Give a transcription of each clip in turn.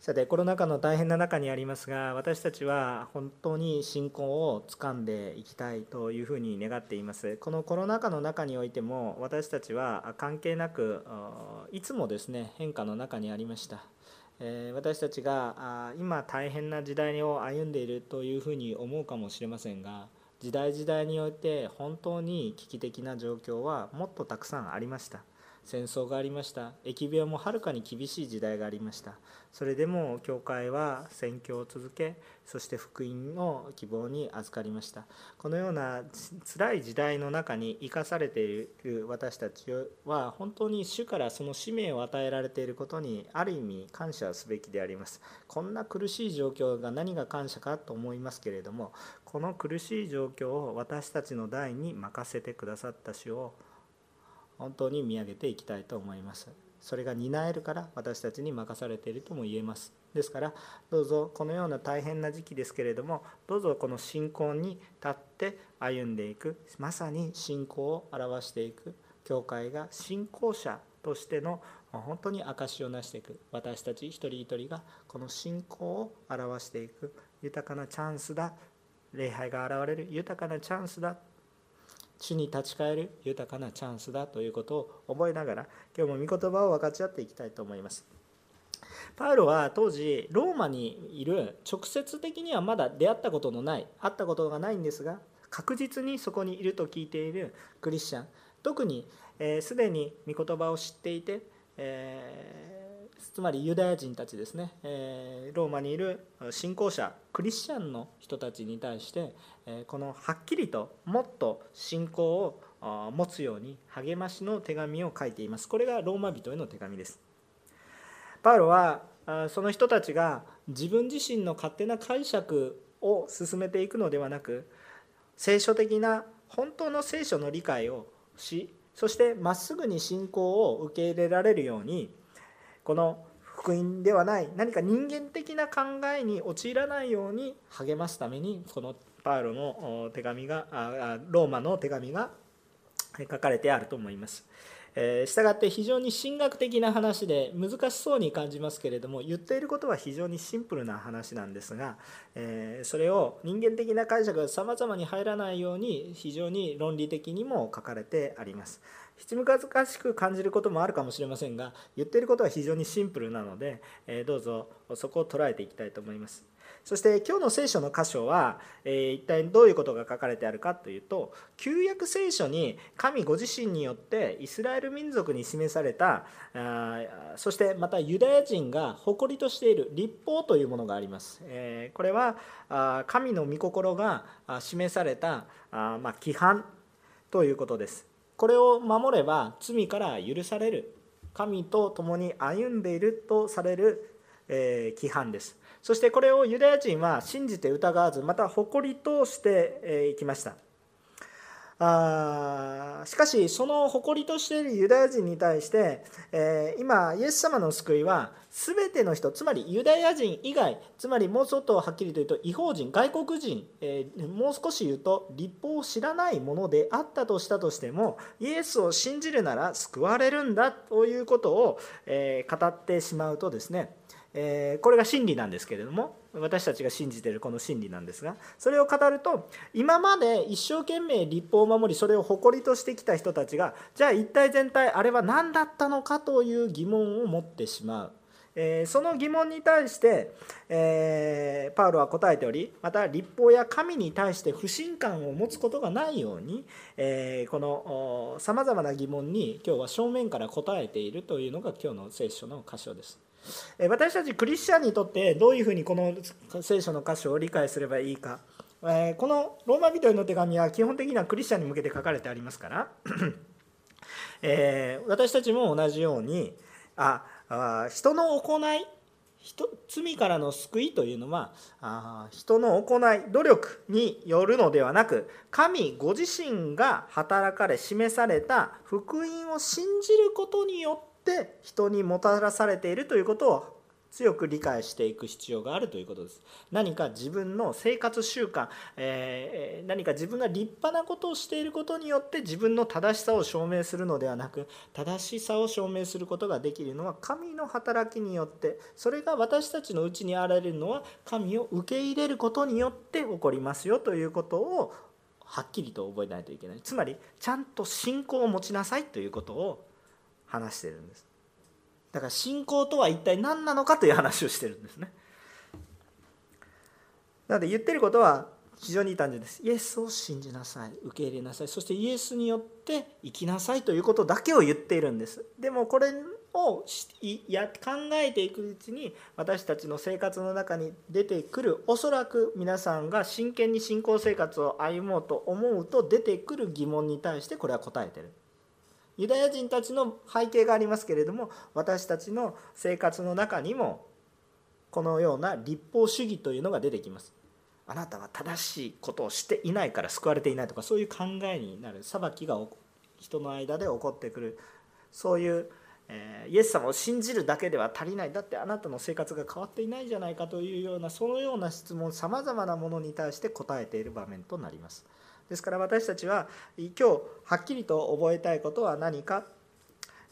さて、コロナ禍の大変な中にありますが、私たちは本当に信仰をつかんでいきたいというふうに願っています。このコロナ禍の中においても、私たちは関係なく、いつもですね、変化の中にありました。私たちが今大変な時代を歩んでいるというふうに思うかもしれませんが、時代時代において本当に危機的な状況はもっとたくさんありました。戦争がありました。疫病もはるかに厳しい時代がありました。それでも教会は宣教を続け、そして福音の希望に預かりました。このような辛い時代の中に生かされている私たちは、本当に主からその使命を与えられていることにある意味感謝すべきであります。こんな苦しい状況が何が感謝かと思いますけれども、この苦しい状況を私たちの代に任せてくださった主を本当に見上げていきたいと思います。それが担えるから私たちに任されているとも言えます。ですから、どうぞこのような大変な時期ですけれども、どうぞこの信仰に立って歩んでいく、まさに信仰を表していく、教会が信仰者としての本当に証しをなしていく、私たち一人一人がこの信仰を表していく、豊かなチャンスだ、礼拝が現れる豊かなチャンスだ、主に立ち返る豊かなチャンスだということを覚えながら、今日も御言葉を分かち合っていきたいと思います。パウロは当時ローマにいる、直接的にはまだ出会ったことのない、会ったことがないんですが、確実にそこにいると聞いているクリスチャン、特にすでに御言葉を知っていて、つまりユダヤ人たちですね、ローマにいる信仰者クリスチャンの人たちに対して、このはっきりともっと信仰を持つように励ましの手紙を書いています。これがローマ人への手紙です。パウロはその人たちが自分自身の勝手な解釈を進めていくのではなく、聖書的な本当の聖書の理解をし、そしてまっすぐに信仰を受け入れられるように、この福音ではない何か人間的な考えに陥らないように励ますために、このパウロの手紙が、ローマの手紙が書かれてあると思います。したがって非常に神学的な話で難しそうに感じますけれども、言っていることは非常にシンプルな話なんですが、それを人間的な解釈がさまざまに入らないように非常に論理的にも書かれてあります。難しく感じることもあるかもしれませんが、言っていることは非常にシンプルなので、どうぞそこを捉えていきたいと思います。そして今日の聖書の箇所は、一体どういうことが書かれてあるかというと、旧約聖書に神ご自身によってイスラエル民族に示された、そしてまたユダヤ人が誇りとしている律法というものがあります。これは神の御心が示された規範ということです。これを守れば罪から許される、神と共に歩んでいるとされる規範です。そしてこれをユダヤ人は信じて疑わず、また誇りとしていきました。しかしその誇りとしているユダヤ人に対して、今イエス様の救いは全ての人、つまりユダヤ人以外、つまりもうちょっとはっきりと言うと異邦人、外国人、もう少し言うと律法を知らないものであったとしたとしても、イエスを信じるなら救われるんだということを、語ってしまうとですね、これが真理なんですけれども、私たちが信じているこの真理なんですが、それを語ると、今まで一生懸命律法を守り、それを誇りとしてきた人たちが、じゃあ一体全体あれは何だったのかという疑問を持ってしまう。その疑問に対して、パウロは答えており、また律法や神に対して不信感を持つことがないように、このさまざまな疑問に今日は正面から答えているというのが今日の聖書の箇所です。私たちクリスチャンにとってどういうふうにこの聖書の箇所を理解すればいいか。このローマ人への手紙は基本的にはクリスチャンに向けて書かれてありますから私たちも同じように人の行い、罪からの救いというのは人の行い、努力によるのではなく、神ご自身が働かれ示された福音を信じることによって人にもたらされているということを強く理解していく必要があるということです。何か自分の生活習慣、何か自分が立派なことをしていることによって自分の正しさを証明するのではなく、正しさを証明することができるのは神の働きによって、それが私たちのうちに現れるのは神を受け入れることによって起こりますよということをはっきりと覚えないといけない。つまりちゃんと信仰を持ちなさいということを話しているんです。だから信仰とは一体何なのかという話をしてるんですね。なので言ってることは非常に単純です。イエスを信じなさい、受け入れなさい、そしてイエスによって生きなさいということだけを言っているんです。でもこれを考えていくうちに私たちの生活の中に出てくる、おそらく皆さんが真剣に信仰生活を歩もうと思うと出てくる疑問に対してこれは答えてる。ユダヤ人たちの背景がありますけれども、私たちの生活の中にもこのような立法主義というのが出てきます。あなたは正しいことをしていないから救われていないとか、そういう考えになる。裁きが人の間で起こってくる。そういう、イエス様を信じるだけでは足りない、だってあなたの生活が変わっていないじゃないかというような、そのような質問、さまざまなものに対して答えている場面となります。ですから私たちは今日はっきりと覚えたいことは何か、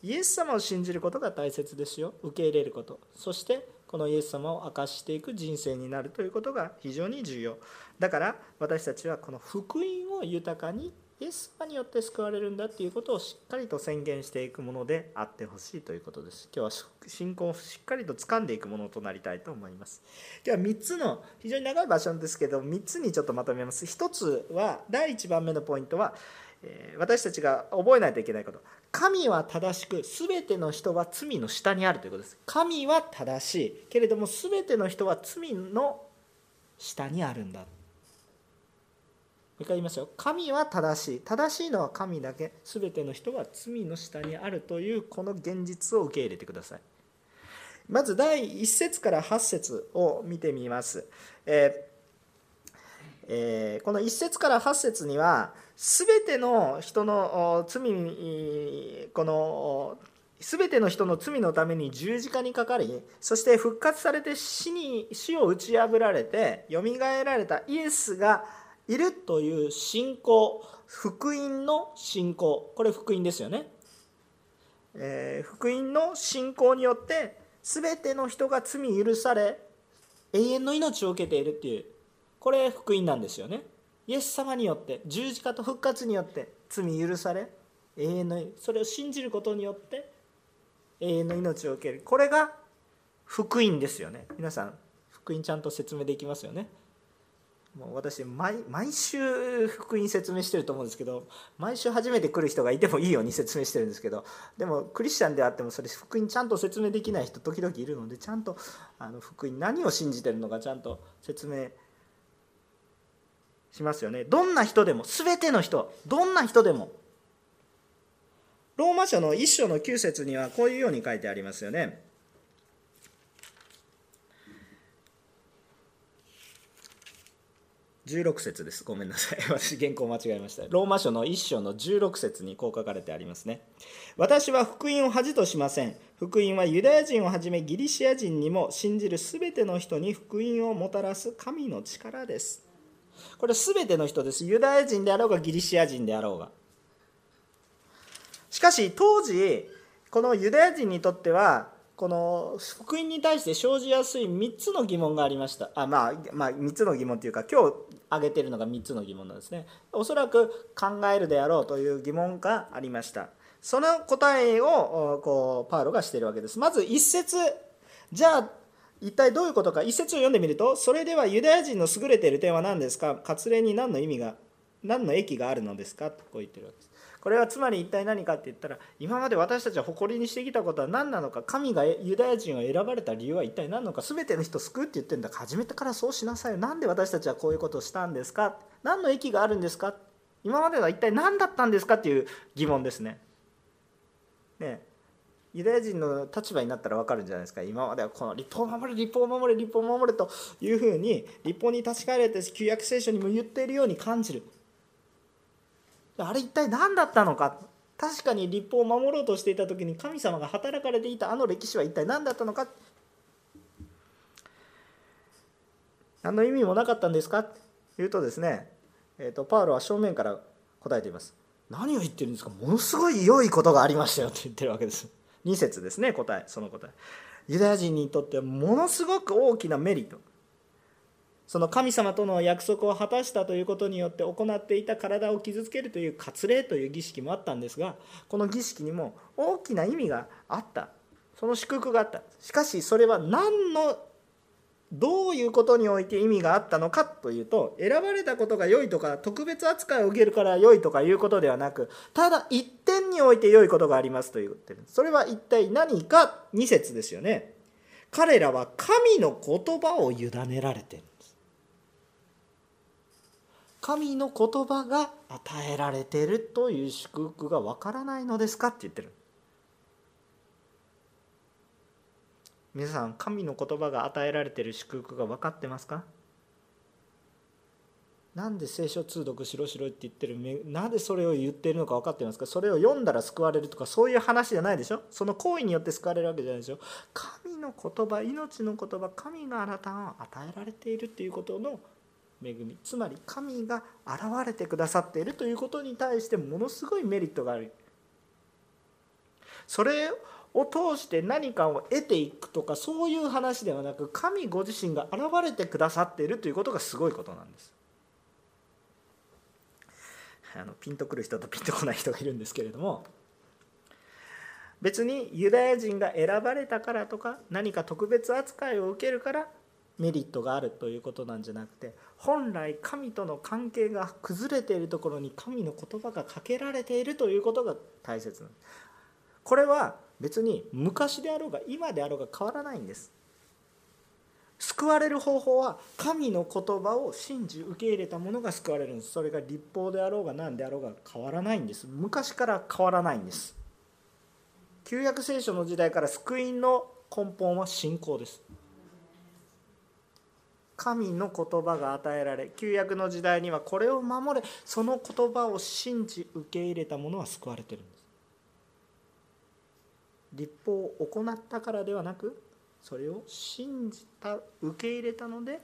イエス様を信じることが大切ですよ、受け入れること、そしてこのイエス様を明かしていく人生になるということが非常に重要だから、私たちはこの福音を豊かに、イエス様によって救われるんだということをしっかりと宣言していくものであってほしいということです。今日は信仰をしっかりと掴んでいくものとなりたいと思います。今日は3つの非常に長い場所ですけど、3つにちょっとまとめます。1つは、第1番目のポイントは、私たちが覚えないといけないこと、神は正しく、すべての人は罪の下にあるということです。神は正しいけれども、すべての人は罪の下にあるんだ。もう一回言いますよ。神は正しい。正しいのは神だけ。すべての人は罪の下にあるというこの現実を受け入れてください。まず第1節から8節を見てみます。この1節から8節には、すべての人の罪、すべての人の罪のために十字架にかかり、そして復活されて死を打ち破られてよみがえられたイエスがいるという信仰、福音の信仰、これ福音ですよね。福音の信仰によって全ての人が罪許され永遠の命を受けているっていう、これ福音なんですよね。イエス様によって十字架と復活によって罪許され永遠の、それを信じることによって永遠の命を受ける、これが福音ですよね。皆さん福音ちゃんと説明できますよね。もう私 毎週福音説明してると思うんですけど、毎週初めて来る人がいてもいいように説明してるんですけど、でもクリスチャンであってもそれ福音ちゃんと説明できない人時々いるので、ちゃんと福音何を信じてるのかちゃんと説明しますよね。どんな人でも、全ての人、どんな人でも。ローマ書の1章の9節にはこういうように書いてありますよね。16節です。ごめんなさい。私、原稿間違えました。ローマ書の1章の16節にこう書かれてありますね。私は福音を恥としません。福音はユダヤ人をはじめギリシア人にも信じるすべての人に福音をもたらす神の力です。これすべての人です。ユダヤ人であろうがギリシア人であろうが。しかし当時、このユダヤ人にとっては、この福音に対して生じやすい3つの疑問がありました。3つの疑問というか、今日挙げているのが3つの疑問なんですね。おそらく考えるであろうという疑問がありました。その答えをこうパウロがしているわけです。まず1節、じゃあ一体どういうことか、1節を読んでみると、それではユダヤ人の優れている点は何ですか、割礼に何の益があるのですかとこう言っているわけです。これはつまり一体何かって言ったら、今まで私たちは誇りにしてきたことは何なのか、神がユダヤ人を選ばれた理由は一体何なのか、全ての人を救うって言ってるんだから初めてからそうしなさいよ、なんで私たちはこういうことをしたんですか、何の益があるんですか、今までは一体何だったんですかっていう疑問ですね。ユダヤ人の立場になったら分かるんじゃないですか。今まではこの立法を守れ、立法を守れ、立法を守れというふうに立法に立ち返れて旧約聖書にも言っているように感じる。あれ一体何だったのか、確かに立法を守ろうとしていた時に神様が働かれていたあの歴史は一体何だったのか、何の意味もなかったんですかと言うとですね、パウロは正面から答えています。何を言ってるんですか、ものすごい良いことがありましたよって言ってるわけです。2節ですね、答え、その答え。ユダヤ人にとってはものすごく大きなメリット。その神様との約束を果たしたということによって行っていた体を傷つけるという割礼という儀式もあったんですが、この儀式にも大きな意味があった。その祝福があった。しかしそれは何のどういうことにおいて意味があったのかというと、選ばれたことが良いとか特別扱いを受けるから良いとかいうことではなく、ただ一点において良いことがありますと言ってる。それは一体何か。2節ですよね。彼らは神の言葉を委ねられているんです。神の言葉が与えられているという祝福がわからないのですかって言ってる。皆さん、神の言葉が与えられている祝福が分かってますか？なんで聖書通読しろしろって言ってる、なんでそれを言っているのか分かってますか？それを読んだら救われるとかそういう話じゃないでしょ。その行為によって救われるわけじゃないでしょ。神の言葉、命の言葉、神があなたを与えられているということの恵み、つまり神が現れてくださっているということに対してものすごいメリットがある。それを通して何かを得ていくとかそういう話ではなく、神ご自身が現れてくださっているということがすごいことなんです。ピンとくる人とピンとこない人がいるんですけれども、別にユダヤ人が選ばれたからとか何か特別扱いを受けるからメリットがあるということなんじゃなくて、本来神との関係が崩れているところに神の言葉がかけられているということが大切なんです。これは別に昔であろうが今であろうが変わらないんです。救われる方法は神の言葉を信じ受け入れたものが救われるんです。それが律法であろうが何であろうが変わらないんです。昔から変わらないんです。旧約聖書の時代から救いの根本は信仰です。神の言葉が与えられ、旧約の時代にはこれを守れ、その言葉を信じ受け入れたものは救われてるんです。律法を行ったからではなく、それを信じた、受け入れたので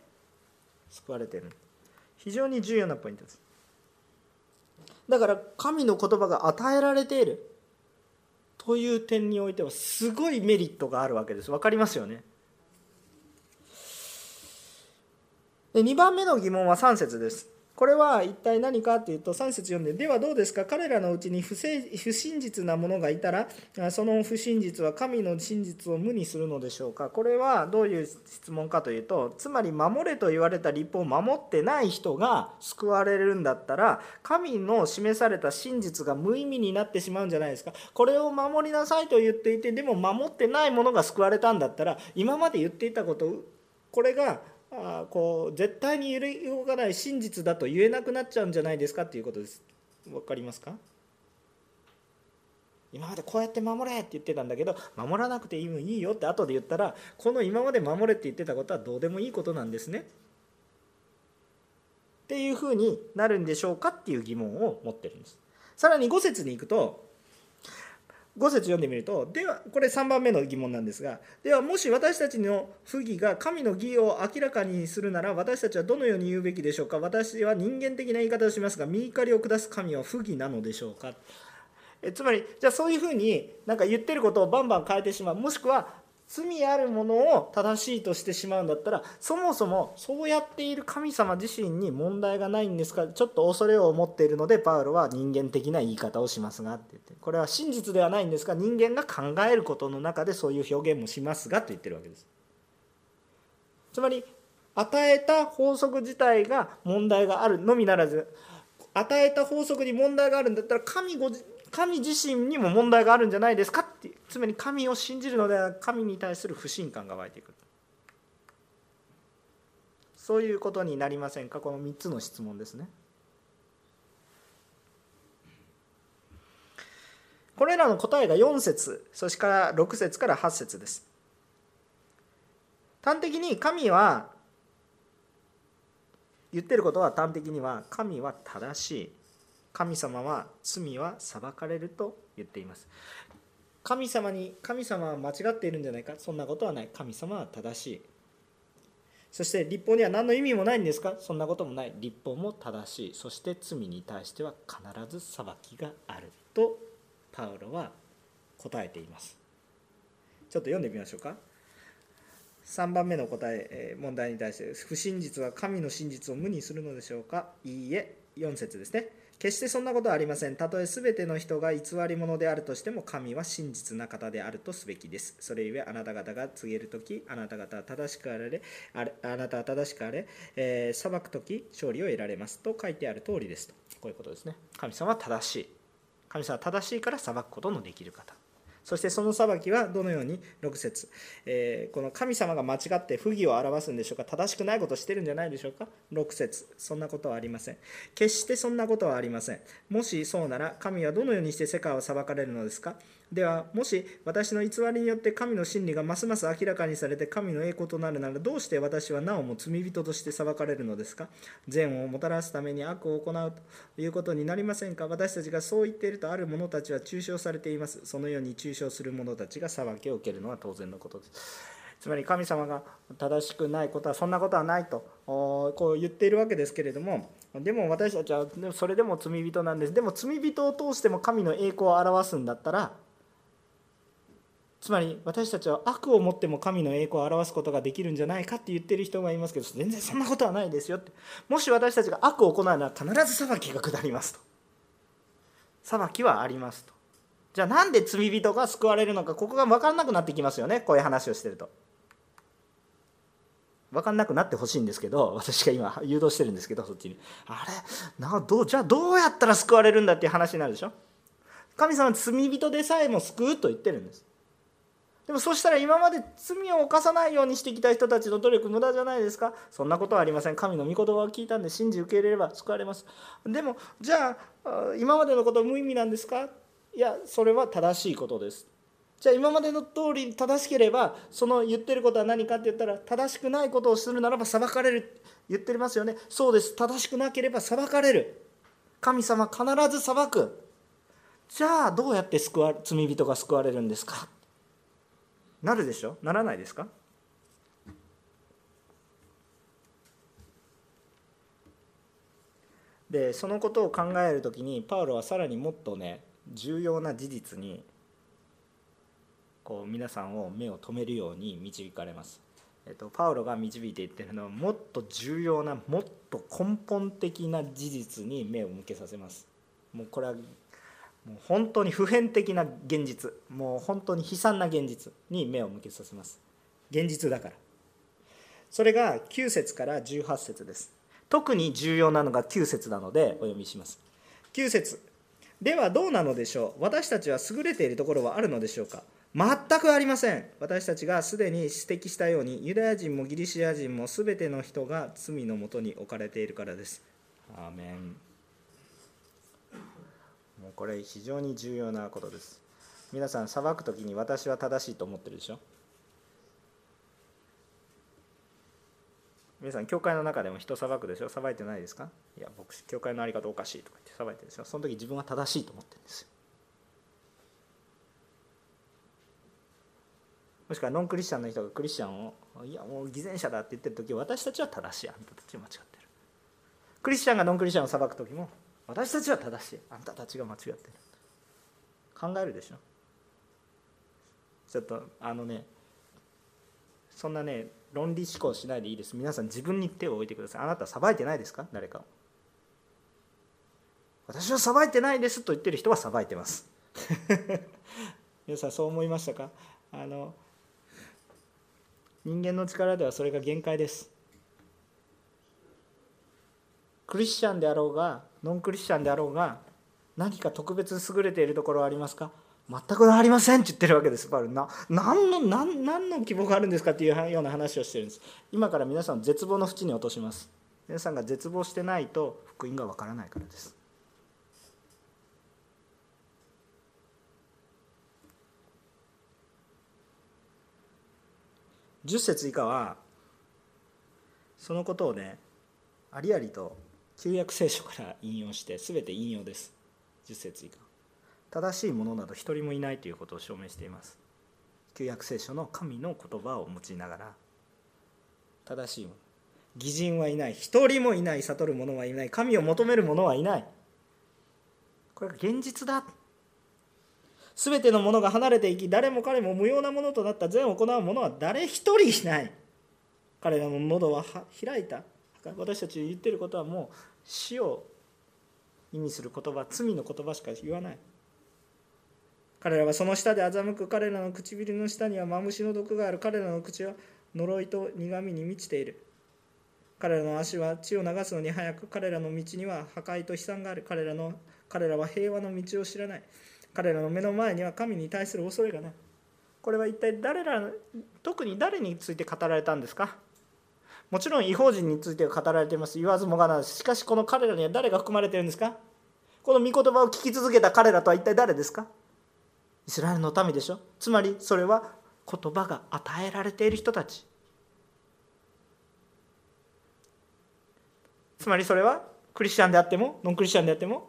救われている。非常に重要なポイントです。だから神の言葉が与えられているという点においてはすごいメリットがあるわけです。分かりますよね。で、2番目の疑問は3節です。これは一体何かというと、3節読んで、ではどうですか、彼らのうちに不真実なものがいたら、その不真実は神の真実を無にするのでしょうか。これはどういう質問かというと、つまり守れと言われた律法を守ってない人が救われるんだったら、神の示された真実が無意味になってしまうんじゃないですか。これを守りなさいと言っていて、でも守ってないものが救われたんだったら、今まで言っていたこと、これが絶対に揺れ動かない真実だと言えなくなっちゃうんじゃないですかということです。分かりますか。今までこうやって守れって言ってたんだけど、守らなくていいよって後で言ったら、この今まで守れって言ってたことはどうでもいいことなんですねっていうふうになるんでしょうかっていう疑問を持ってるんです。さらに5節に行くと、5節読んでみると、ではこれ3番目の疑問なんですが、ではもし私たちの不義が神の義を明らかにするなら、私たちはどのように言うべきでしょうか。私は人間的な言い方をしますが、見怒りを下す神は不義なのでしょうか。つまり、じゃあそういうふうになんか言ってることをバンバン変えてしまう、もしくは罪あるものを正しいとしてしまうんだったら、そもそもそうやっている神様自身に問題がないんですか。ちょっと恐れを持っているのでパウロは人間的な言い方をしますがって言って、これは真実ではないんですが、人間が考えることの中でそういう表現もしますがと言ってるわけです。つまり与えた法則自体が問題があるのみならず、与えた法則に問題があるんだったら神自身にも問題があるんじゃないですかって、つまり神を信じるのでは神に対する不信感が湧いてくる。そういうことになりませんか。この3つの質問ですね。これらの答えが4節、そしてから6節から8節です。端的に神は言ってることは、端的には神は正しい、神様は罪は裁かれると言っています。神様は間違っているんじゃないか、そんなことはない、神様は正しい。そして律法には何の意味もないんですか？そんなこともない。律法も正しい。そして罪に対しては必ず裁きがあるとパウロは答えています。ちょっと読んでみましょうか。3番目の答え、問題に対して、不真実は神の真実を無にするのでしょうか？いいえ。4節ですね。決してそんなことはありません。たとえすべての人が偽り者であるとしても、神は真実な方であるとすべきです。それゆえ、あなた方が告げるとき、あなた方は正しくあれ、裁くとき、勝利を得られますと書いてある通りですと。こういうことですね。神様は正しい。神様は正しいから裁くことのできる方。そしてその裁きはどのように、6節、この神様が間違って不義を表すんでしょうか？正しくないことをしてるんじゃないでしょうか？6節、そんなことはありません。決してそんなことはありません。もしそうなら、神はどのようにして世界を裁かれるのですか？では、もし私の偽りによって神の真理がますます明らかにされて神の栄光となるなら、どうして私はなおも罪人として裁かれるのですか？善をもたらすために悪を行うということになりませんか？私たちがそう言っていると、ある者たちは中傷されています。そのように中傷する者たちが裁きを受けるのは当然のことです。つまり神様が正しくないことは、そんなことはないとこう言っているわけですけれども、でも私たちはそれでも罪人なんです。でも罪人を通しても神の栄光を表すんだったら、つまり私たちは悪をもっても神の栄光を表すことができるんじゃないかって言ってる人がいますけど、全然そんなことはないですよって。もし私たちが悪を行うなら必ず裁きが下りますと。裁きはありますと。じゃあなんで罪人が救われるのか、ここが分からなくなってきますよね。こういう話をしてると分かんなくなってほしいんですけど、私が今誘導してるんですけど、そっちにあれじゃあどうやったら救われるんだっていう話になるでしょ。神様は罪人でさえも救うと言ってるんです。でもそしたら今まで罪を犯さないようにしてきた人たちの努力無駄じゃないですか？そんなことはありません。神の御言葉を聞いたんで信じ受け入れれば救われます。でもじゃあ今までのことは無意味なんですか？いや、それは正しいことです。じゃあ今までの通りに正しければ、その言ってることは何かって言ったら、正しくないことをするならば裁かれる言ってますよね。そうです。正しくなければ裁かれる。神様必ず裁く。じゃあどうやって罪人が救われるんですか？なるでしょ？ならないですか？で、そのことを考えるときにパウロはさらにもっと重要な事実にこう皆さんを目を留めるように導かれます。パウロが導いていってるのは、もっと重要な、もっと根本的な事実に目を向けさせます。もうこれはもう本当に普遍的な現実、もう本当に悲惨な現実に目を向けさせます。現実だから。それが9節から18節です。特に重要なのが9節なのでお読みします。9節。ではどうなのでしょう？私たちは優れているところはあるのでしょうか？全くありません。私たちがすでに指摘したように、ユダヤ人もギリシア人もすべての人が罪のもとに置かれているからです。アーメン。もうこれ非常に重要なことです。皆さん、裁くときに私は正しいと思ってるでしょ？皆さん、教会の中でも人裁くでしょ？裁いてないですか？いや、僕、教会のあり方おかしいとか言って裁いてるでしょ？その時自分は正しいと思ってるんですよ。もしくはノンクリスチャンの人がクリスチャンを、いやもう偽善者だって言ってるとき、私たちは正しい、あんたたちは間違ってる。クリスチャンがノンクリスチャンを裁くときも、私たちは正しい、あんたたちが間違ってる。考えるでしょ。ちょっとそんな論理思考しないでいいです。皆さん、自分に手を置いてください。あなた裁いてないですか？誰かを。私は裁いてないですと言ってる人は裁いてます。皆さん、そう思いましたか？人間の力ではそれが限界です。クリスチャンであろうがノンクリスチャンであろうが、何か特別優れているところはありますか？全くありませんって言ってるわけです。パウロ、何の希望があるんですかっていうような話をしてるんです。今から皆さんを絶望の淵に落とします。皆さんが絶望してないと福音がわからないからです。10節以下はそのことをありありと旧約聖書から引用して、すべて引用です。10節以下、正しいものなど一人もいないということを証明しています。旧約聖書の神の言葉を用いながら、正しいもの、偽人はいない、一人もいない、悟る者はいない、神を求める者はいない。これが現実だ。すべてのものが離れていき、誰も彼も無用なものとなった。善を行う者は誰一人いない。彼らの喉は開いた。私たち言ってることはもう死を意味する言葉、罪の言葉しか言わない。彼らはその舌で欺く。彼らの唇の下にはマムシの毒がある。彼らの口は呪いと苦みに満ちている。彼らの足は血を流すのに早く。彼らの道には破壊と悲惨がある。彼らは平和の道を知らない。彼らの目の前には神に対する恐れがない。これは一体特に誰について語られたんですか？もちろん異邦人については語られています。言わずもがなです。しかしこの彼らには誰が含まれているんですか？この御言葉を聞き続けた彼らとは一体誰ですか？イスラエルの民でしょ。つまりそれは言葉が与えられている人たち。つまりそれはクリスチャンであってもノンクリスチャンであっても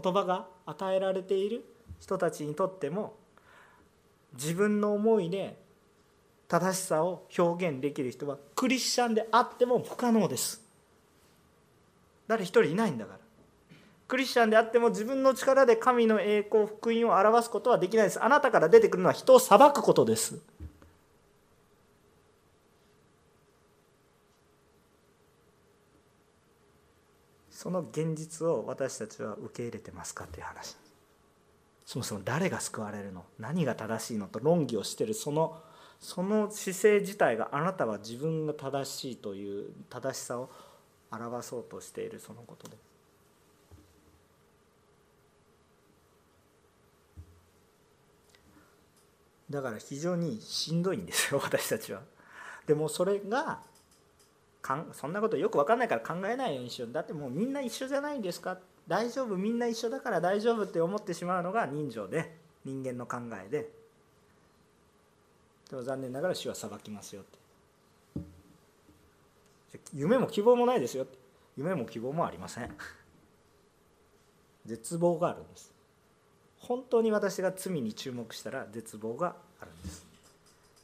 言葉が与えられている人たちにとっても自分の思いで正しさを表現できる人はクリスチャンであっても不可能です。誰一人いないんだから。クリスチャンであっても自分の力で神の栄光、福音を表すことはできないです。あなたから出てくるのは人を裁くことです。その現実を私たちは受け入れてますかという話。そもそも誰が救われるの、何が正しいのと論議をしているその姿勢自体が、あなたは自分が正しいという正しさを表そうとしているそのことです。だから非常にしんどいんですよ、私たちは。でもそれがそんなことよく分かんないから考えないようにしよう。だってもうみんな一緒じゃないですか、大丈夫、みんな一緒だから大丈夫って思ってしまうのが人情で、人間の考えで。でも残念ながら主は裁きますよって。夢も希望もないですよって。夢も希望もありません。絶望があるんです。本当に私が罪に注目したら絶望があるんです。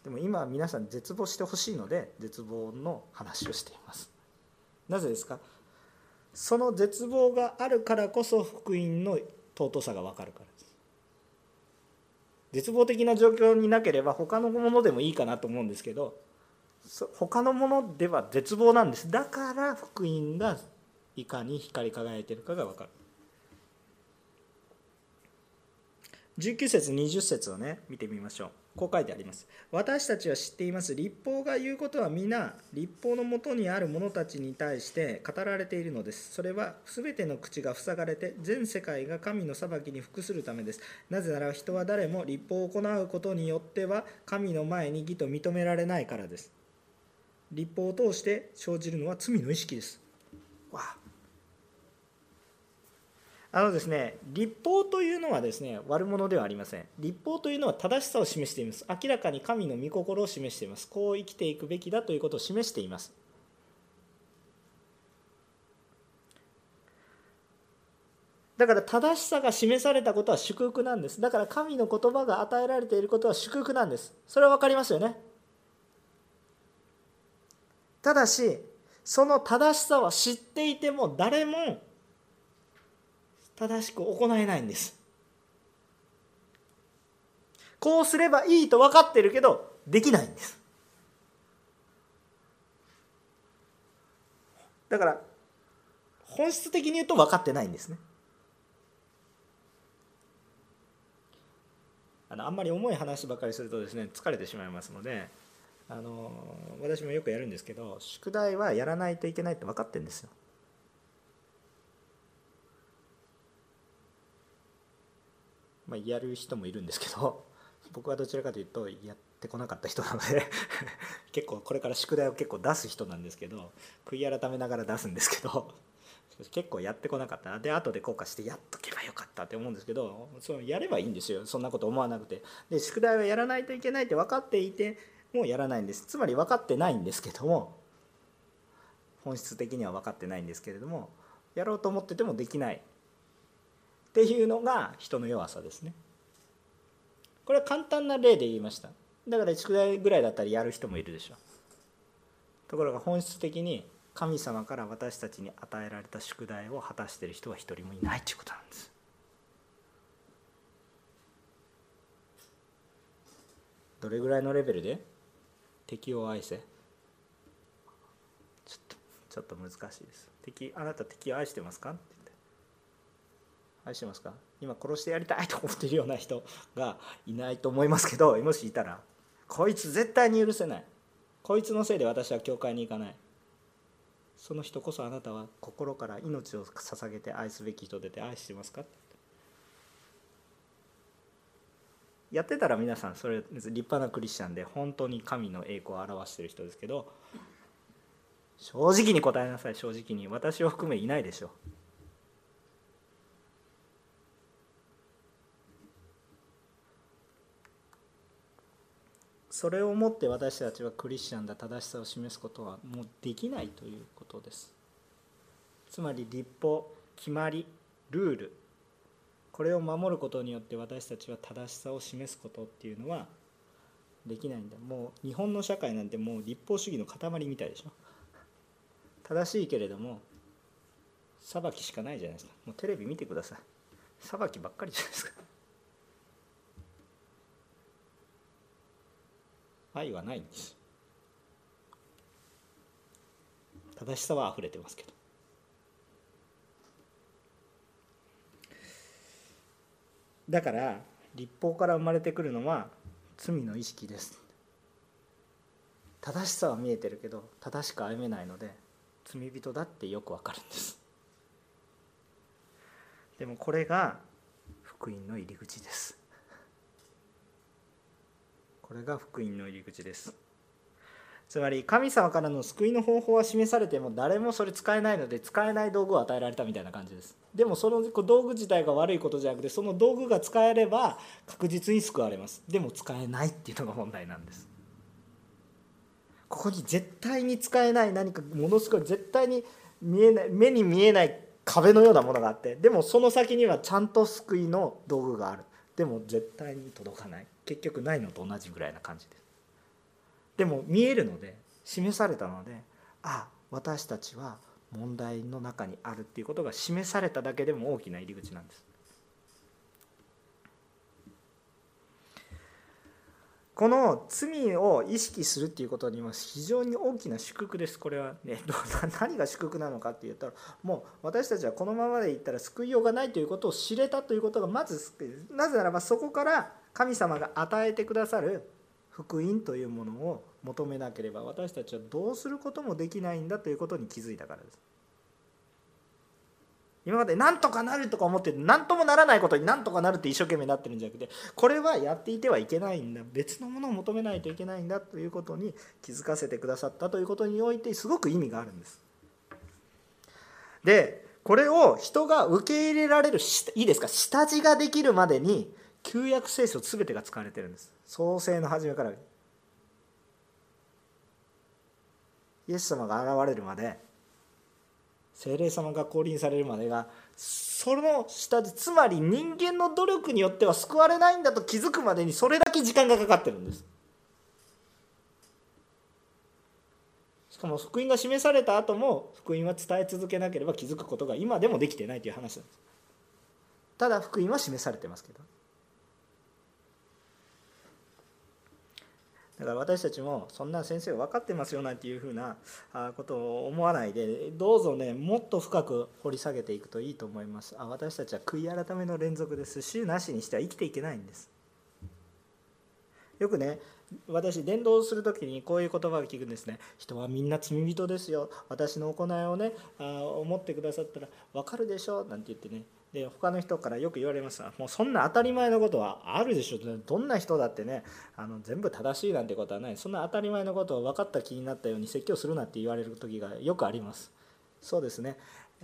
でも今皆さん絶望してほしいので絶望の話をしています。なぜですか？その絶望があるからこそ福音の尊さが分かるからです。絶望的な状況になければ他のものでもいいかなと思うんですけど、他のものでは絶望なんです。だから福音がいかに光り輝いているかが分かる。19節20節をね見てみましょう。こう書いてあります。私たちは知っています。律法が言うことは皆律法のもとにある者たちに対して語られているのです。それはすべての口が塞がれて全世界が神の裁きに服するためです。なぜなら人は誰も律法を行うことによっては神の前に義と認められないからです。律法を通して生じるのは罪の意識です。わあ、ですね、律法というのはですね、悪者ではありません。律法というのは正しさを示しています。明らかに神の御心を示しています。こう生きていくべきだということを示しています。だから正しさが示されたことは祝福なんです。だから神の言葉が与えられていることは祝福なんです。それは分かりますよね。ただしその正しさは知っていても誰も正しく行えないんです。こうすればいいと分かってるけどできないんです。だから本質的に言うと分かってないんですね。あんまり重い話ばかりするとですね疲れてしまいますので、私もよくやるんですけど、宿題はやらないといけないって分かってるんですよ。やる人もいるんですけど、僕はどちらかというとやってこなかった人なので結構これから宿題を結構出す人なんですけど、悔い改めながら出すんですけど、結構やってこなかったなで後で後悔してやっとけばよかったって思うんですけど、そうやればいいんですよ。そんなこと思わなくて。で宿題はやらないといけないって分かっていてもうやらないんです。つまり分かってないんですけども、本質的には分かってないんですけれども、やろうと思っててもできないっていうのが人の弱さですね。これは簡単な例で言いました。だから宿題ぐらいだったらやる人もいるでしょう。ところが本質的に神様から私たちに与えられた宿題を果たしている人は一人もいないということなんです。どれぐらいのレベルで敵を愛せ。ちょっと難しいです。あなた敵を愛してますかって言って、愛してますか、今殺してやりたいと思っているような人がいないと思いますけど、もしいたらこいつ絶対に許せない、こいつのせいで私は教会に行かない、その人こそあなたは心から命を捧げて愛すべき人で愛してますかってやってたら、皆さんそれ立派なクリスチャンで本当に神の栄光を表している人ですけど、正直に答えなさい。正直に。私を含めいないでしょう。それをもって私たちはクリスチャンだ、正しさを示すことはもうできないということです。つまり律法、決まり、ルール、これを守ることによって私たちは正しさを示すことっていうのはできないんだ。もう日本の社会なんてもう律法主義の塊みたいでしょ。正しいけれども裁きしかないじゃないですか。もうテレビ見てください、裁きばっかりじゃないですか。愛はないんです。正しさはあふれてますけど、だから律法から生まれてくるのは罪の意識です。正しさは見えてるけど正しく歩めないので罪人だってよくわかるんです。でもこれが福音の入り口です。これが福音の入り口です。つまり神様からの救いの方法は示されても誰もそれ使えないので、使えない道具を与えられたみたいな感じです。でもその道具自体が悪いことじゃなくて、その道具が使えれば確実に救われます。でも使えないっていうのが問題なんです。ここに絶対に使えない何かものすごい絶対に見えない、目に見えない壁のようなものがあって、でもその先にはちゃんと救いの道具がある。でも絶対に届かない、結局ないのと同じぐらいな感じです。でも見えるので、示されたので、あ、私たちは問題の中にあるっていうことが示されただけでも大きな入り口なんです。この罪を意識するっていうことには非常に大きな祝福です。これはね、何が祝福なのかって言ったら、もう私たちはこのままでいったら救いようがないということを知れたということがまず救いです。なぜならばそこから神様が与えてくださる福音というものを求めなければ私たちはどうすることもできないんだということに気づいたからです。今までなんとかなるとか思って何ともならないことになんとかなるって一生懸命なってるんじゃなくて、これはやっていてはいけないんだ、別のものを求めないといけないんだということに気づかせてくださったということにおいてすごく意味があるんです。でこれを人が受け入れられる、いいですか、下地ができるまでに旧約聖書全てが使われてるんです。創世の初めからイエス様が現れるまで、聖霊様が降臨されるまでがその下地、つまり人間の努力によっては救われないんだと気づくまでにそれだけ時間がかかってるんです。しかも福音が示された後も福音は伝え続けなければ気づくことが今でもできてないという話なんです。ただ福音は示されてますけど、だから私たちもそんな先生分かってますよなんていうふうなことを思わないで、どうぞね、もっと深く掘り下げていくといいと思います。私たちは悔い改めの連続です。死なしにしては生きていけないんです。よくね、私伝道するときにこういう言葉を聞くんですね。人はみんな罪人ですよ、私の行いをね思ってくださったら分かるでしょなんて言ってね、で他の人からよく言われます。もうそんな当たり前のことはあるでしょ、どんな人だってね、全部正しいなんてことはない、そんな当たり前のことを分かった気になったように説教するなって言われる時がよくあります。そうですね、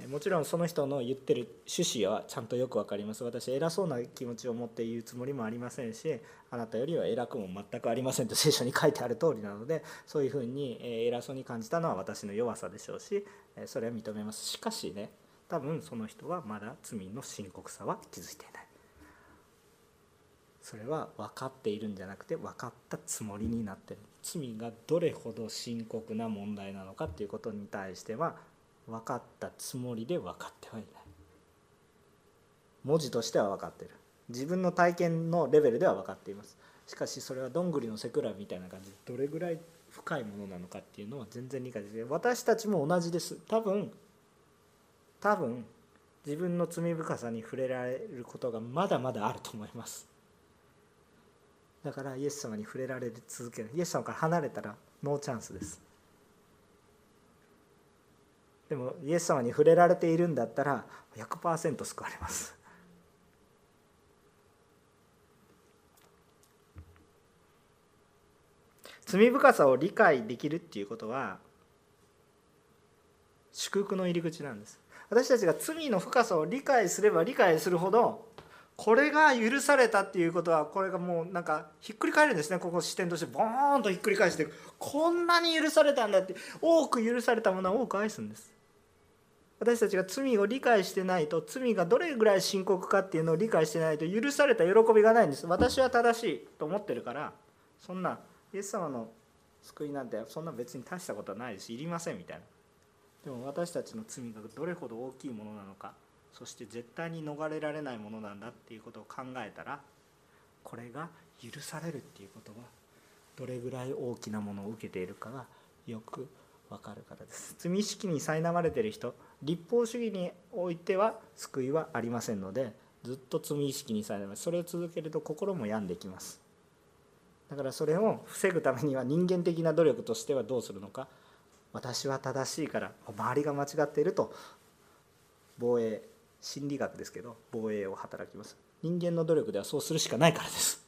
もちろんその人の言ってる趣旨はちゃんとよく分かります。私偉そうな気持ちを持って言うつもりもありませんし、あなたよりは偉くも全くありませんと聖書に書いてある通りなので、そういうふうに偉そうに感じたのは私の弱さでしょうし、それは認めます。しかしね、多分その人はまだ罪の深刻さは気づいていない。それは分かっているんじゃなくて分かったつもりになっている。罪がどれほど深刻な問題なのかということに対しては分かったつもりで分かってはいない。文字としては分かっている。自分の体験のレベルでは分かっています。しかしそれはどんぐりの背比べみたいな感じでどれぐらい深いものなのかっていうのは全然理解できない。私たちも同じです。多分自分の罪深さに触れられることがまだまだあると思います。だからイエス様に触れられ続ける、イエス様から離れたらノーチャンスです。でもイエス様に触れられているんだったら 100% 救われます。罪深さを理解できるっていうことは祝福の入り口なんです。私たちが罪の深さを理解すれば理解するほど、これが許されたっていうことは、これがもうなんかひっくり返るんですね。ここ視点としてボーンとひっくり返して、こんなに許されたんだって、多く許されたものは多く愛すんです。私たちが罪を理解してないと、罪がどれぐらい深刻かっていうのを理解してないと許された喜びがないんです。私は正しいと思ってるから、そんなイエス様の救いなんてそんな別に大したことはないしいりませんみたいな。でも私たちの罪がどれほど大きいものなのか、そして絶対に逃れられないものなんだっていうことを考えたら、これが許されるっていうことはどれぐらい大きなものを受けているかがよく分かるからです。罪意識に苛まれている人、立法主義においては救いはありませんので、ずっと罪意識に苛まれます。それを続けると心も病んできます。だからそれを防ぐためには、人間的な努力としてはどうするのか。私は正しいから、周りが間違っていると、防衛、心理学ですけど、防衛を働きます。人間の努力ではそうするしかないからです。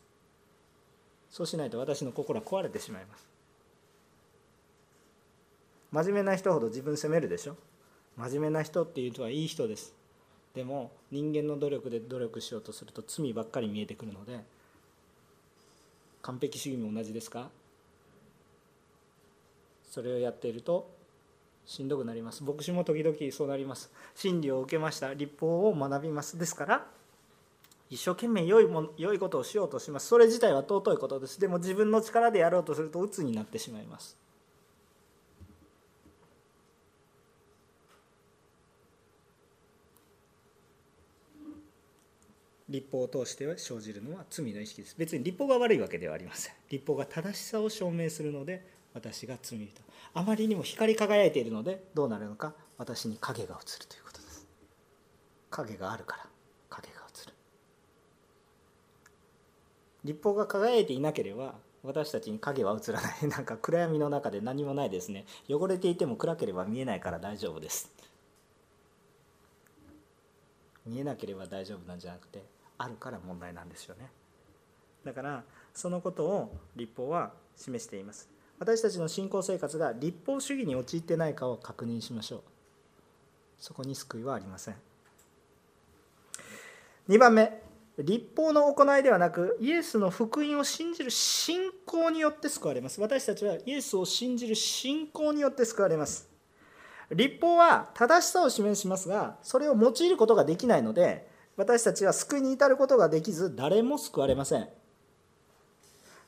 そうしないと私の心は壊れてしまいます。真面目な人ほど自分責めるでしょ。真面目な人っていうのはいい人です。でも人間の努力で努力しようとすると罪ばっかり見えてくるので、完璧主義も同じですか？それをやっているとしんどくなります。牧師も時々そうなります。真理を受けました。律法を学びます。ですから一生懸命良いことをしようとします。それ自体は尊いことです。でも自分の力でやろうとすると鬱になってしまいます。律法を通して生じるのは罪の意識です。別に律法が悪いわけではありません。律法が正しさを証明するので、私が罪人、あまりにも光り輝いているので、どうなるのか、私に影が映るということです。影があるから影が映る。律法が輝いていなければ私たちに影は映らない。なんか暗闇の中で何もないですね。汚れていても暗ければ見えないから大丈夫です。見えなければ大丈夫なんじゃなくて、あるから問題なんですよね。だからそのことを律法は示しています。私たちの信仰生活が律法主義に陥ってないかを確認しましょう。そこに救いはありません。2番目、律法の行いではなく、イエスの福音を信じる信仰によって救われます。私たちはイエスを信じる信仰によって救われます。律法は正しさを示しますが、それを用いることができないので、私たちは救いに至ることができず、誰も救われません。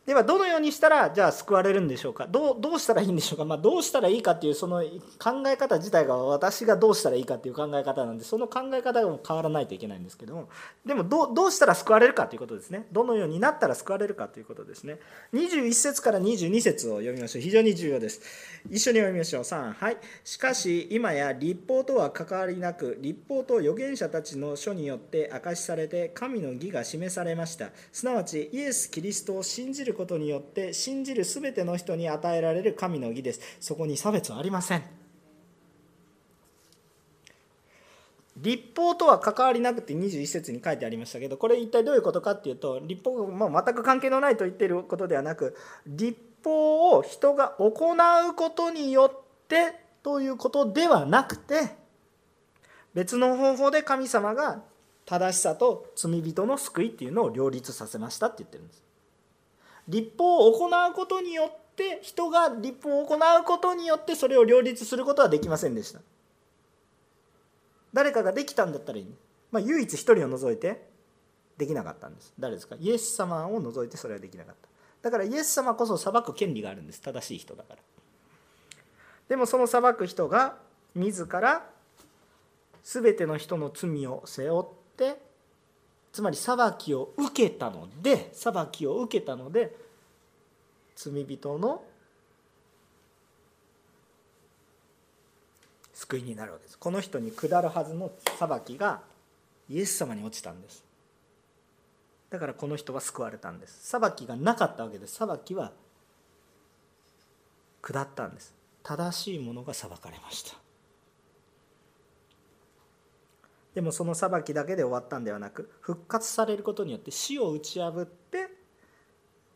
ではどのようにしたらじゃあ救われるんでしょうか。どうしたらいいんでしょうか。どうしたらいいかっていう、その考え方自体が私がどうしたらいいかっていう考え方なんで、その考え方が変わらないといけないんですけども、でもどうしたら救われるかということですね。どのようになったら救われるかということですね。21節から22節を読みましょう。非常に重要です。一緒に読みましょう。3、はい。しかし今や律法とは関わりなく、律法と預言者たちの書によって明かしされて、神の義が示されました。すなわちイエス・キリストを信じることによって信じるすべての人に与えられる神の義です。そこに差別はありません。律法とは関わりなくて21節に書いてありましたけど、これ一体どういうことかっていうと、律法が全く関係のないと言っていることではなく、律法を人が行うことによってということではなくて、別の方法で神様が正しさと罪人の救いっていうのを両立させましたって言ってるんです。律法を行うことによって、人が律法を行うことによって、それを両立することはできませんでした。誰かができたんだったらいい、ね。唯一一人を除いてできなかったんです。誰ですか？イエス様を除いてそれはできなかった。だからイエス様こそ裁く権利があるんです。正しい人だから。でもその裁く人が自ら全ての人の罪を背負って、つまり裁きを受けたので罪人の救いになるわけです。この人に下るはずの裁きがイエス様に落ちたんです。だからこの人は救われたんです。裁きがなかったわけです。裁きは下ったんです。正しいものが裁かれました。でもその裁きだけで終わったんではなく、復活されることによって死を打ち破って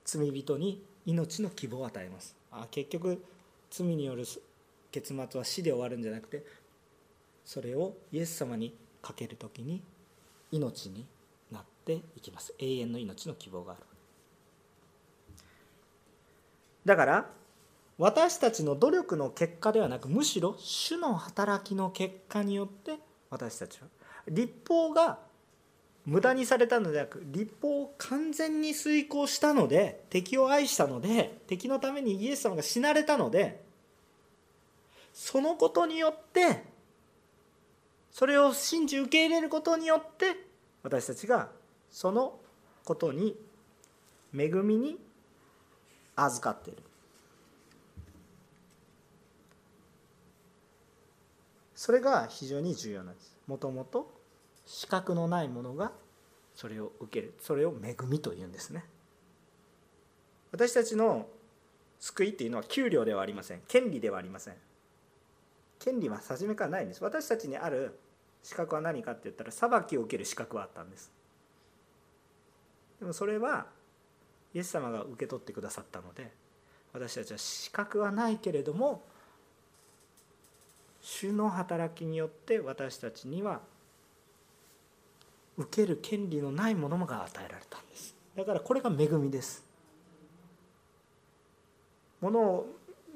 罪人に命の希望を与えます。結局罪による結末は死で終わるんじゃなくて、それをイエス様にかけるときに命になっていきます。永遠の命の希望がある。だから私たちの努力の結果ではなく、むしろ主の働きの結果によって、私たちは律法が無駄にされたのではなく、律法を完全に遂行したので、敵を愛したので、敵のためにイエス様が死なれたので、そのことによって、それを信じ受け入れることによって、私たちがそのことに、恵みに預かっている。それが非常に重要なんです。もともと資格のないものがそれを受ける。それを恵みというんですね。私たちの救いっていうのは給料ではありません。権利ではありません。権利は初めからないんです。私たちにある資格は何かって言ったら、裁きを受ける資格はあったんです。でもそれはイエス様が受け取ってくださったので、私たちは資格はないけれども、主の働きによって私たちには受ける権利のないものが与えられたんです。だからこれが恵みです。物を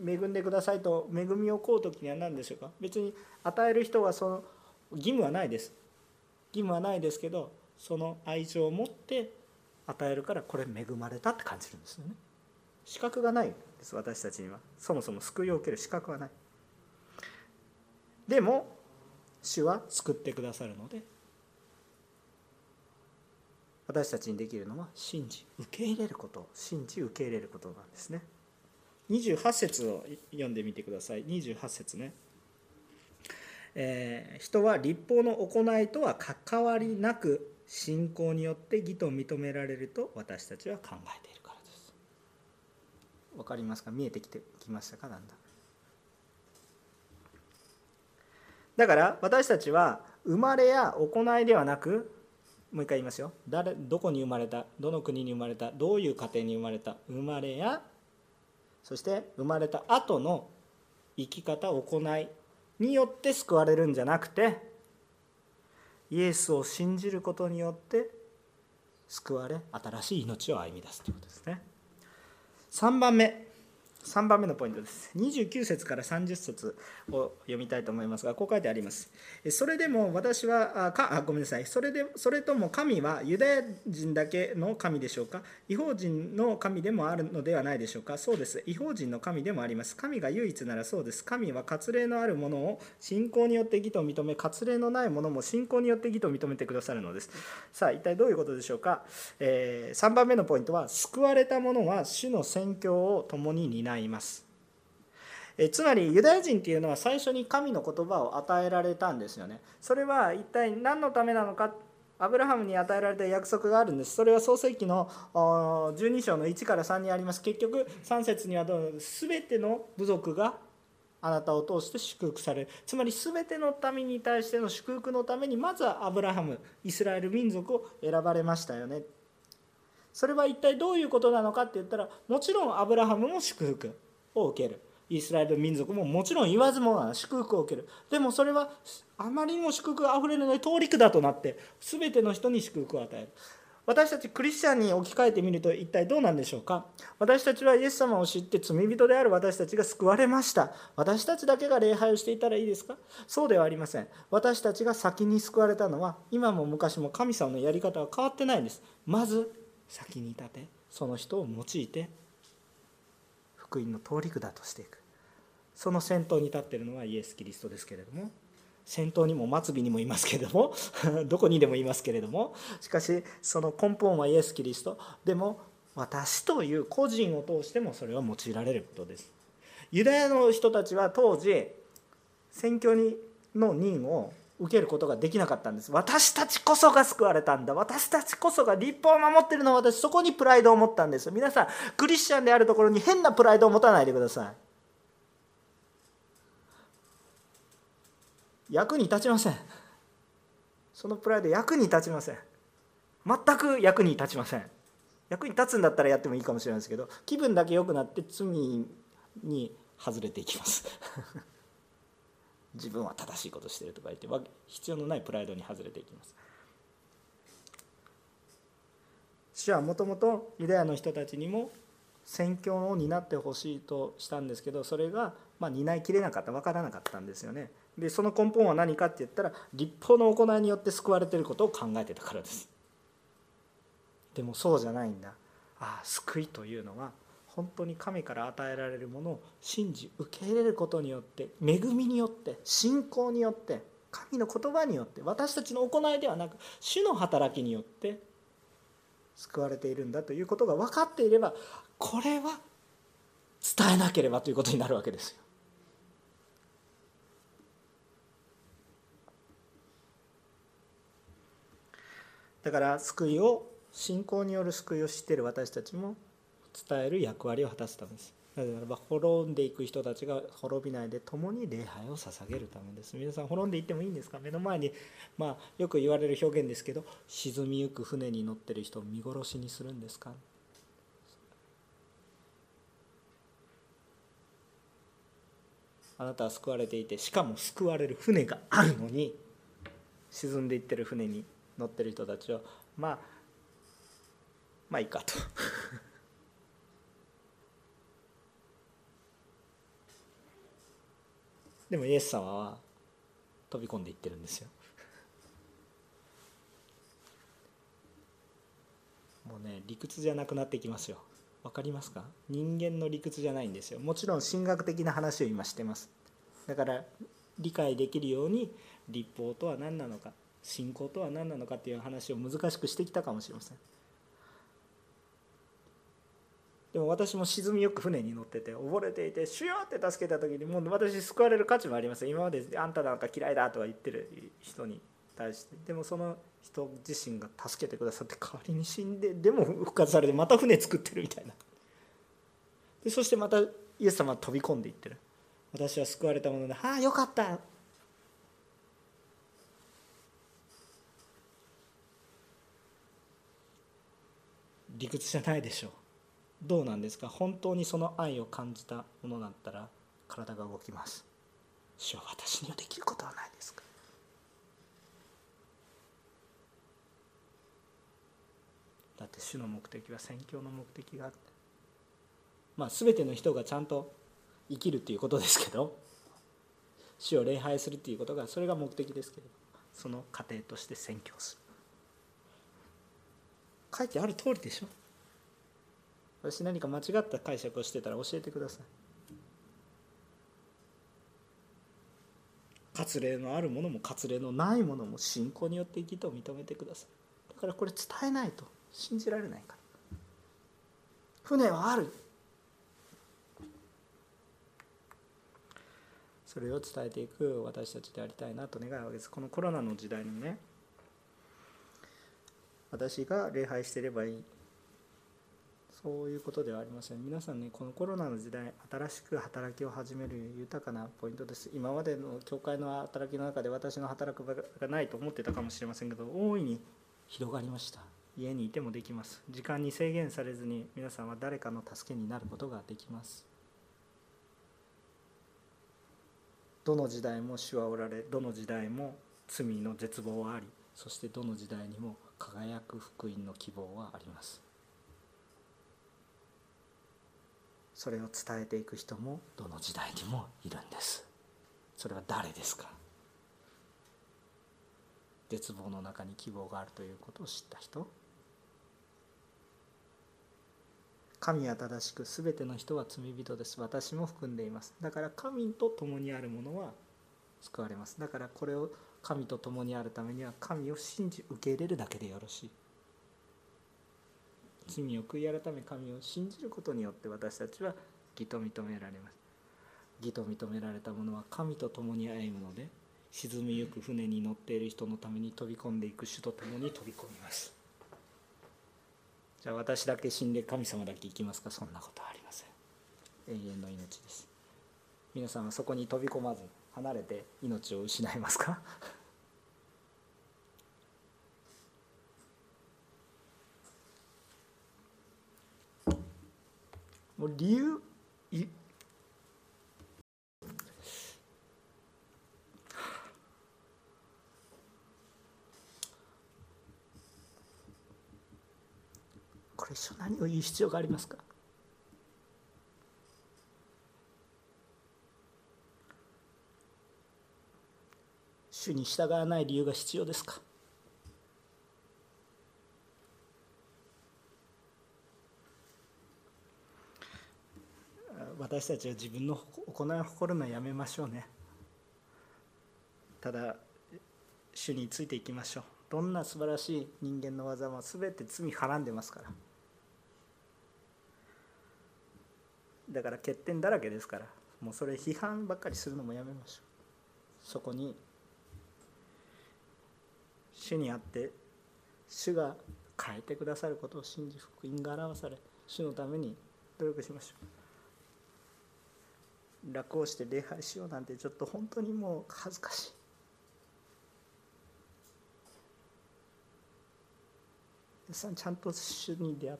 恵んでくださいと恵みを請うときには何でしょうか。別に与える人はその義務はないです。義務はないですけど、その愛情を持って与えるから、これ恵まれたって感じるんですよね。資格がないんです。私たちにはそもそも救いを受ける資格はない。でも主は救ってくださるので、私たちにできるのは信じ受け入れること、信じ受け入れることなんですね。28節を読んでみてください。28節ね、人は律法の行いとは関わりなく、信仰によって義と認められると私たちは考えているからです。わかりますか？見えてきましたか？なんだ。だから私たちは生まれや行いではなく、もう一回言いますよ。どこに生まれた、どの国に生まれた、どういう家庭に生まれた、生まれや、そして生まれた後の生き方、行いによって救われるんじゃなくて、イエスを信じることによって救われ、新しい命を歩み出すということですね。3番目のポイントです。29節から30節を読みたいと思いますが、こう書いてあります。それとも神はユダヤ人だけの神でしょうか？異邦人の神でもあるのではないでしょうか？そうです、異邦人の神でもあります。神が唯一ならそうです。神は割礼のあるものを信仰によって義と認め、割礼のないものも信仰によって義と認めてくださるのです。さあ一体どういうことでしょうか。3番目のポイントは、救われた者は主の宣教を共に担います。つまりユダヤ人というのは最初に神の言葉を与えられたんですよね。それは一体何のためなのか。アブラハムに与えられた約束があるんです。それは創世記の12章の1から3にあります。結局3節には全ての部族があなたを通して祝福される。つまり全ての民に対しての祝福のために、まずはアブラハム、イスラエル民族を選ばれましたよね。それは一体どういうことなのかって言ったら、もちろんアブラハムも祝福を受ける。イスラエル民族ももちろん言わずもがな祝福を受ける。でもそれはあまりにも祝福があふれるので、通り管となって全ての人に祝福を与える。私たちクリスチャンに置き換えてみると一体どうなんでしょうか。私たちはイエス様を知って罪人である私たちが救われました。私たちだけが礼拝をしていたらいいですか？そうではありません。私たちが先に救われたのは、今も昔も神様のやり方は変わってないんです。まず先に立て、その人を用いて福音の通り管としていく、その先頭に立っているのはイエス・キリストですけれども、先頭にも末尾にもいますけれどもどこにでもいますけれども、しかしその根本はイエス・キリストでも、私という個人を通してもそれは用いられることです。ユダヤの人たちは当時宣教の任を受けることができなかったんです。私たちこそが救われたんだ、私たちこそが律法を守ってるのは、私そこにプライドを持ったんです。皆さんクリスチャンであるところに変なプライドを持たないでください。役に立ちません。そのプライド役に立ちません。全く役に立ちません。役に立つんだったらやってもいいかもしれないですけど、気分だけ良くなって罪に外れていきます自分は正しいことしてるとか言って必要のないプライドに外れていきます。主はもともとユダヤの人たちにも宣教を担ってほしいとしたんですけど、それが担いきれなかった、分からなかったんですよね。でその根本は何かって言ったら、律法の行いによって救われていることを考えてたからです。でもそうじゃないんだ。救いというのは本当に神から与えられるものを信じ受け入れることによって、恵みによって、信仰によって、神の言葉によって、私たちの行いではなく主の働きによって救われているんだということが分かっていれば、これは伝えなければということになるわけですよ。だから救いを、信仰による救いを知っている私たちも伝える役割を果たすためです。なぜならば滅んでいく人たちが滅びないで共に礼拝を捧げるためです。皆さん滅んでいってもいいんですか？目の前に、よく言われる表現ですけど、沈みゆく船に乗ってる人を見殺しにするんですか？あなたは救われていて、しかも救われる船があるのに、沈んでいってる船に乗ってる人たちをまあいいかとでもイエス様は飛び込んでいってるんですよ。もうね、理屈じゃなくなってきますよ。わかりますか？人間の理屈じゃないんですよ。もちろん神学的な話を今してます。だから理解できるように、律法とは何なのか、信仰とは何なのかっていう話を難しくしてきたかもしれません。でも私も沈みよく船に乗ってて、溺れていて、シューって助けた時に、もう私救われる価値もありません。今まであんたなんか嫌いだとか言ってる人に対して、でもその人自身が助けてくださって、代わりに死んで、でも復活されて、また船作ってるみたいな。でそしてまたイエス様は飛び込んでいってる。私は救われたもので、よかった。理屈じゃないでしょう。どうなんですか？本当にその愛を感じたものだったら体が動きます。主は私にはできることはないですか？だって主の目的は宣教の目的があって、全ての人がちゃんと生きるということですけど、主を礼拝するということが、それが目的ですけれど、その過程として宣教する、書いてある通りでしょ。私何か間違った解釈をしてたら教えてください。割礼のあるものも割礼のないものも信仰によって生きと認めてください。だからこれ伝えないと信じられないから。船はある、それを伝えていく私たちでありたいなと願うわけです。このコロナの時代にね、私が礼拝していればいい、そういうことではありません。皆さんね、このコロナの時代、新しく働きを始める豊かなポイントです。今までの教会の働きの中で、私の働く場がないと思ってたかもしれませんけど、大いに広がりました。家にいてもできます。時間に制限されずに、皆さんは誰かの助けになることができます。どの時代も主はおられ、どの時代も罪の絶望はあり、そしてどの時代にも輝く福音の希望はあります。それを伝えていく人もどの時代にもいるんです。それは誰ですか？絶望の中に希望があるということを知った人、神は正しく、すべての人は罪人です。私も含んでいます。だから神と共にあるものは救われます。だからこれを神と共にあるためには、神を信じ受け入れるだけでよろしい。罪を悔い改め神を信じることによって私たちは義と認められます。義と認められたものは神と共に歩むので、沈みゆく船に乗っている人のために飛び込んでいく主と共に飛び込みます。じゃあ私だけ死んで神様だけ生きますか？そんなことはありません。永遠の命です。皆さんはそこに飛び込まず離れて命を失いますか？もう理由これ一緒何を言う必要がありますか？主に従わない理由が必要ですか？私たちは自分の行いを誇るのはやめましょうね。ただ主についていきましょう。どんな素晴らしい人間の技も全て罪はらんでますから。だから欠点だらけですから、もうそれ批判ばっかりするのもやめましょう。そこに主にあって、主が変えてくださることを信じ、福音が表され、主のために努力しましょう。楽をして礼拝しようなんてちょっと本当にもう恥ずかしい。皆さんちゃんと主に出会っ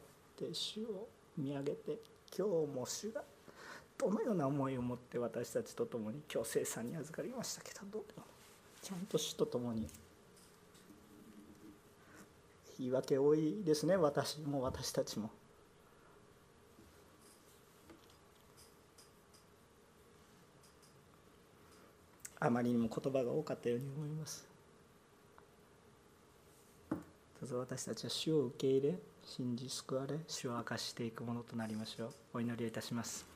て主を見上げて、今日も主がどのような思いを持って私たちと共に今日聖餐に預かりましたけど、どうかちゃんと主と共に。言い訳多いですね、私も私たちも。あまりにも言葉が多かったように思います。どうぞ私たちは主を受け入れ、信じ救われ、主を明かしていくものとなりましょう。お祈りいたします。